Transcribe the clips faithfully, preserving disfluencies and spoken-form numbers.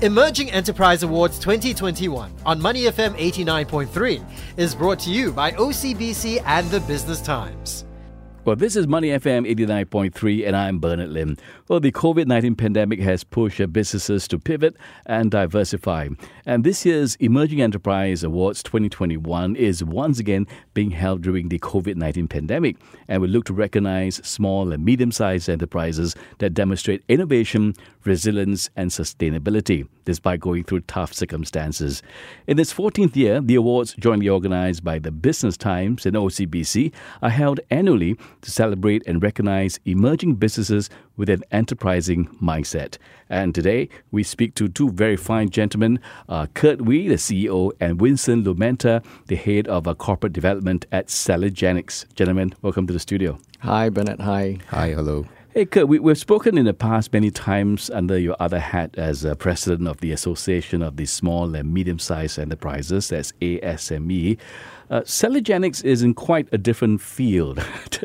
Emerging Enterprise Awards twenty twenty-one on MoneyFM eighty-nine point three is brought to you by O C B C and the Business Times. Well, this is MoneyFM eighty-nine point three and I'm Bernard Lim. Well, the COVID nineteen pandemic has pushed businesses to pivot and diversify. And this year's Emerging Enterprise Awards twenty twenty-one is once again being held during the COVID nineteen pandemic. And we look to recognize small and medium-sized enterprises that demonstrate innovation, resilience and sustainability, despite going through tough circumstances. In its fourteenth year, the awards, jointly organized by the Business Times and O C B C, are held annually to celebrate and recognize emerging businesses with an enterprising mindset. And today, we speak to two very fine gentlemen, uh, Kurt Wee, the C E O, and Winston Lumenta, the head of uh, corporate development at Celligenics. Gentlemen, welcome to the studio. Hi, Bernard. Hi. Hi, hello. Hey, Kurt, we, we've spoken in the past many times under your other hat as uh, president of the Association of the Small and Medium-Sized Enterprises, that's A S M E. Uh, Celligenics is in quite a different field.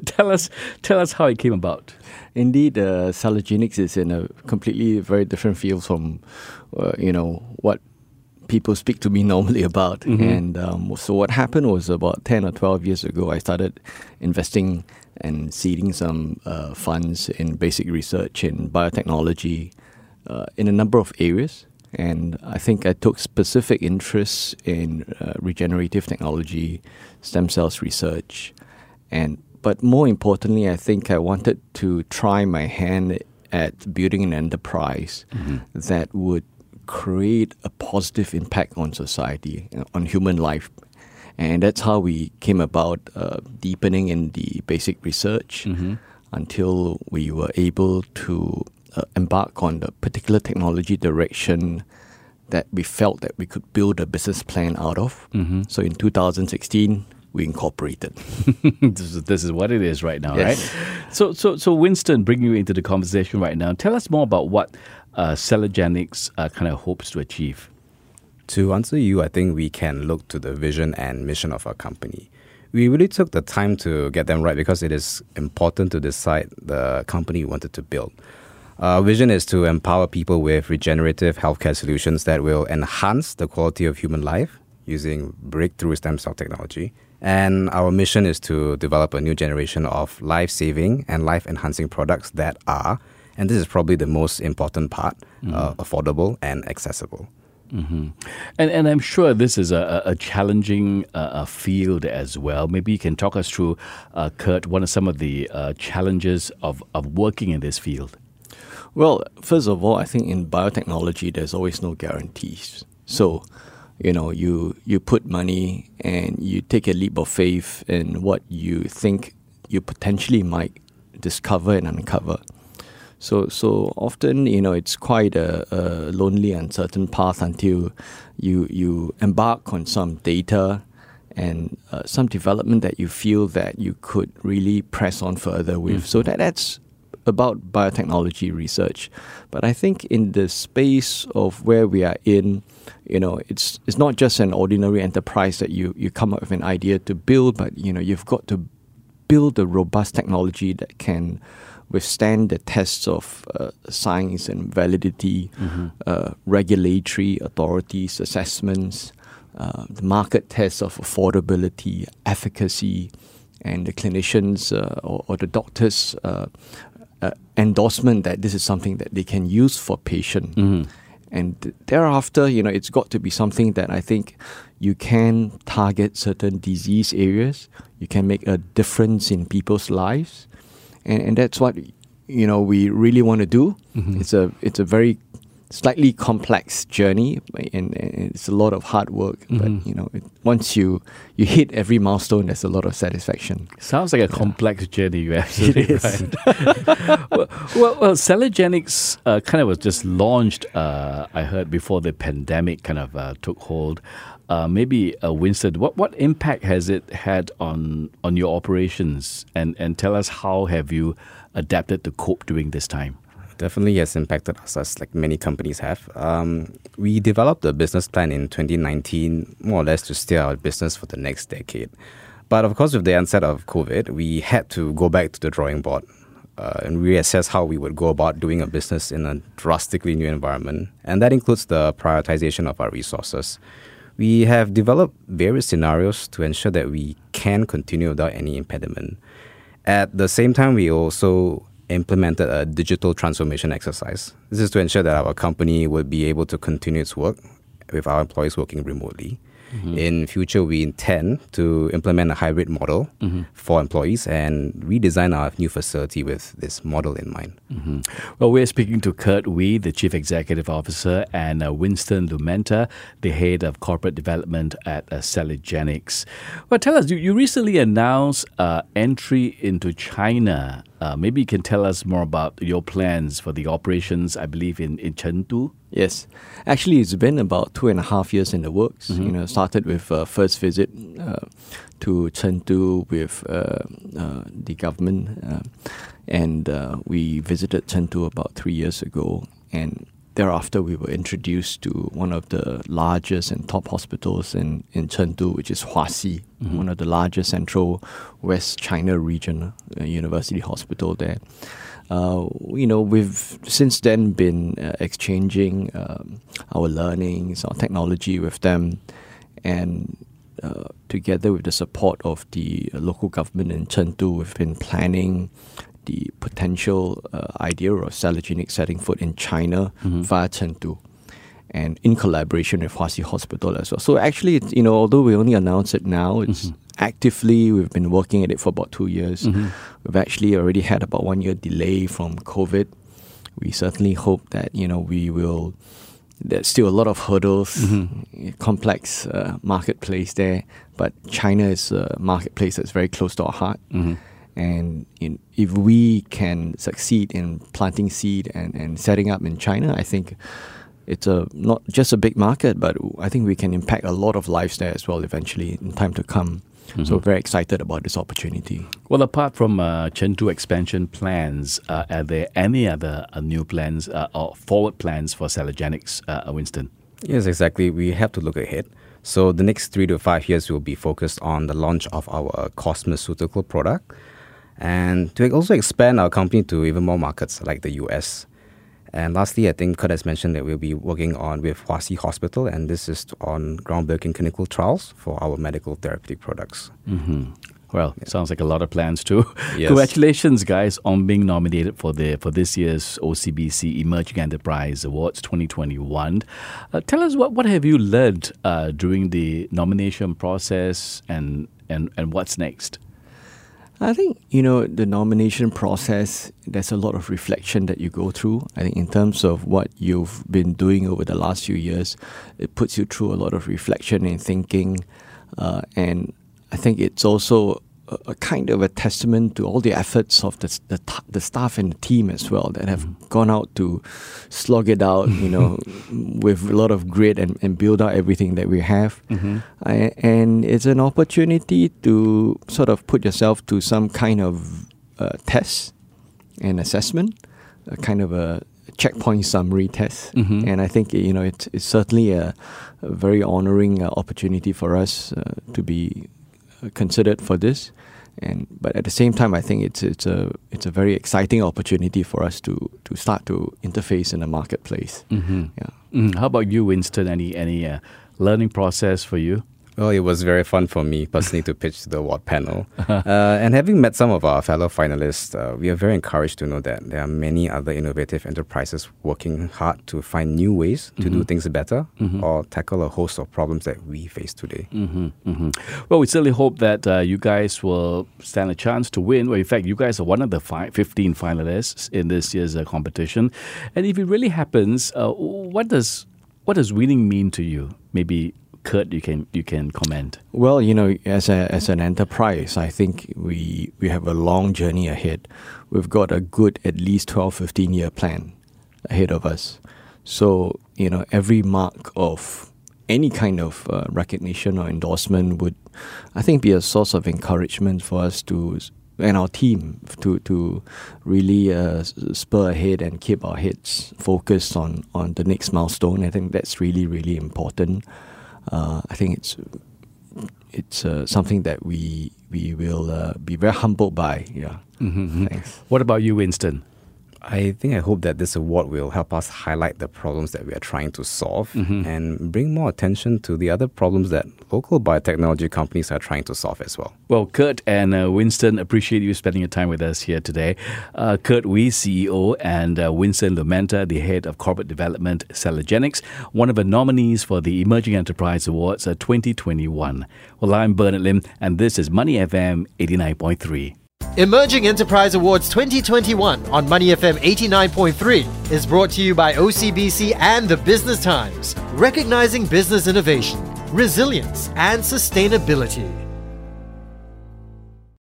tell us tell us how it came about. Indeed, uh, Celligenics is in a completely very different field from, uh, you know, what people speak to me normally about. Mm-hmm. And um, so what happened was about ten or twelve years ago, I started investing and seeding some uh, funds in basic research in biotechnology uh, in a number of areas. And I think I took specific interests in uh, regenerative technology, stem cells research. and But more importantly, I think I wanted to try my hand at building an enterprise mm-hmm. that would create a positive impact on society, on human life. And that's how we came about uh, deepening in the basic research mm-hmm. until we were able to uh, embark on the particular technology direction that we felt that we could build a business plan out of. Mm-hmm. So in two thousand sixteen, we incorporated. this, is, this is what it is right now, yes. right? So, so, so Winston, bringing you into the conversation right now, tell us more about what uh, Celligenics uh, kind of hopes to achieve. To answer you, I think we can look to the vision and mission of our company. We really took the time to get them right because it is important to decide the company we wanted to build. Our vision is to empower people with regenerative healthcare solutions that will enhance the quality of human life using breakthrough stem cell technology. And our mission is to develop a new generation of life-saving and life-enhancing products that are, and this is probably the most important part, mm-hmm. uh, affordable and accessible. Mm-hmm. And and I'm sure this is a, a challenging uh, field as well. Maybe you can talk us through, uh, Kurt, what are some of the uh, challenges of, of working in this field? Well, first of all, I think in biotechnology, there's always no guarantees. So, you know, you, you put money and you take a leap of faith in what you think you potentially might discover and uncover. So so often, you know, it's quite a, a lonely, uncertain path until you you embark on some data and uh, some development that you feel that you could really press on further with. Mm-hmm. So that, that's about biotechnology research. But I think in the space of where we are in, you know, it's it's not just an ordinary enterprise that you, you come up with an idea to build, but, you know, you've got to build a robust technology that can withstand the tests of uh, science and validity, mm-hmm. uh, regulatory authorities, assessments, uh, the market tests of affordability, efficacy, and the clinicians uh, or, or the doctors' uh, uh, endorsement that this is something that they can use for patient. Mm-hmm. And thereafter, you know, it's got to be something that I think you can target certain disease areas, you can make a difference in people's lives. And, and that's what, you know, we really want to do. Mm-hmm. It's a it's a very slightly complex journey, and, and it's a lot of hard work. Mm-hmm. But, you know, it, once you, you hit every milestone, there's a lot of satisfaction. Sounds like a yeah. complex journey, you absolutely it is. Right. well, well, well, Celligenics uh, kind of was just launched, uh, I heard, before the pandemic kind of uh, took hold. Uh, maybe uh, Winston, what, what impact has it had on, on your operations? And, and tell us, how have you adapted to cope during this time? Definitely has impacted us, as like many companies have. Um, we developed a business plan in twenty nineteen, more or less to steer our business for the next decade. But of course, with the onset of COVID, we had to go back to the drawing board. uh, and reassess how we would go about doing a business in a drastically new environment. And that includes the prioritization of our resources. We have developed various scenarios to ensure that we can continue without any impediment. At the same time, we also implemented a digital transformation exercise. This is to ensure that our company would be able to continue its work with our employees working remotely. Mm-hmm. In future, we intend to implement a hybrid model mm-hmm. for employees and redesign our new facility with this model in mind. Mm-hmm. Well, we're speaking to Kurt Wee, the Chief Executive Officer, and uh, Winston Lumenta, the Head of Corporate Development at uh, Celligenics. Well, tell us, you, you recently announced uh, entry into China. Uh, maybe you can tell us more about your plans for the operations, I believe, in, in Chengdu. Yes. Actually, it's been about two and a half years in the works. Mm-hmm. You know, started with a uh, first visit uh, to Chengdu with uh, uh, the government. Uh, and uh, we visited Chengdu about three years ago. And thereafter, we were introduced to one of the largest and top hospitals in, in Chengdu, which is Huaxi, mm-hmm. one of the largest central West China region uh, university hospital there. Uh, you know, we've since then been uh, exchanging um, our learnings, our technology with them, and uh, together with the support of the local government in Chengdu, we've been planning the potential uh, idea of Celligenics setting foot in China mm-hmm. via Chengdu, and in collaboration with Huaxi Hospital as well. So actually, it's, you know, although we only announced it now, it's mm-hmm. actively, we've been working at it for about two years. Mm-hmm. We've actually already had about one year delay from COVID. We certainly hope that, you know, we will, there's still a lot of hurdles, mm-hmm. complex uh, marketplace there, but China is a marketplace that's very close to our heart. Mm-hmm. And in, if we can succeed in planting seed and, and setting up in China, I think it's a not just a big market, but I think we can impact a lot of lives there as well eventually in time to come. Mm-hmm. So very excited about this opportunity. Well, apart from uh, Chengdu expansion plans, uh, are there any other uh, new plans uh, or forward plans for Celligenics, uh, Winston? Yes, exactly. We have to look ahead. So the next three to five years will be focused on the launch of our cosmeceutical product and to also expand our company to even more markets like the U S. And lastly, I think Kurt has mentioned that we'll be working on with Huaxi Hospital, and this is on groundbreaking clinical trials for our medical therapeutic products. Mm-hmm. Well, yeah. Sounds like a lot of plans too. Yes. Congratulations, guys, on being nominated for the for this year's O C B C Emerging Enterprise Awards twenty twenty-one. Uh, tell us, what, what have you learned uh, during the nomination process, and, and, and what's next? I think, you know, the nomination process, there's a lot of reflection that you go through. I think in terms of what you've been doing over the last few years, it puts you through a lot of reflection and thinking. Uh, and I think it's also a, a kind of a testament to all the efforts of the the, the staff and the team as well that have mm-hmm. gone out to slog it out, you know, with a lot of grit and, and build out everything that we have. Mm-hmm. I, and it's an opportunity to sort of put yourself to some kind of uh, test and assessment, a kind of a checkpoint summary test. Mm-hmm. And I think, you know, it's, it's certainly a, a very honoring uh, opportunity for us uh, to be considered for this, and but at the same time, I think it's it's a it's a very exciting opportunity for us to to start to interface in the marketplace. Mm-hmm. Yeah. Mm-hmm. How about you, Winston? Any any uh, learning process for you? Well, it was very fun for me personally to pitch to the award panel, uh, and having met some of our fellow finalists, uh, we are very encouraged to know that there are many other innovative enterprises working hard to find new ways to mm-hmm. do things better mm-hmm. or tackle a host of problems that we face today. Mm-hmm. Mm-hmm. Well, we certainly hope that uh, you guys will stand a chance to win. Well, in fact, you guys are one of the fi- fifteen finalists in this year's uh, competition, and if it really happens, uh, what does what does winning mean to you? Maybe. Kurt, you can you can comment. Well, you know, as a as an enterprise, I think we we have a long journey ahead. We've got a good at least twelve, fifteen year plan ahead of us. So, you know, every mark of any kind of uh, recognition or endorsement would, I think, be a source of encouragement for us to and our team to to really uh, spur ahead and keep our heads focused on on the next milestone. I think that's really really important. Uh, I think it's it's uh, something that we we will uh, be very humbled by. Yeah. Mm-hmm. Thanks. What about you, Winston? I think I hope that this award will help us highlight the problems that we are trying to solve mm-hmm. and bring more attention to the other problems that local biotechnology companies are trying to solve as well. Well, Kurt and uh, Winston, appreciate you spending your time with us here today. Uh, Kurt Wee, C E O, and uh, Winston Lumenta, the Head of Corporate Development, Celligenics, one of the nominees for the Emerging Enterprise Awards uh, twenty twenty-one. Well, I'm Bernard Lim, and this is Money F M eighty-nine point three. Emerging Enterprise Awards twenty twenty-one on Money F M eighty-nine point three is brought to you by O C B C and The Business Times, recognizing business innovation, resilience, and sustainability.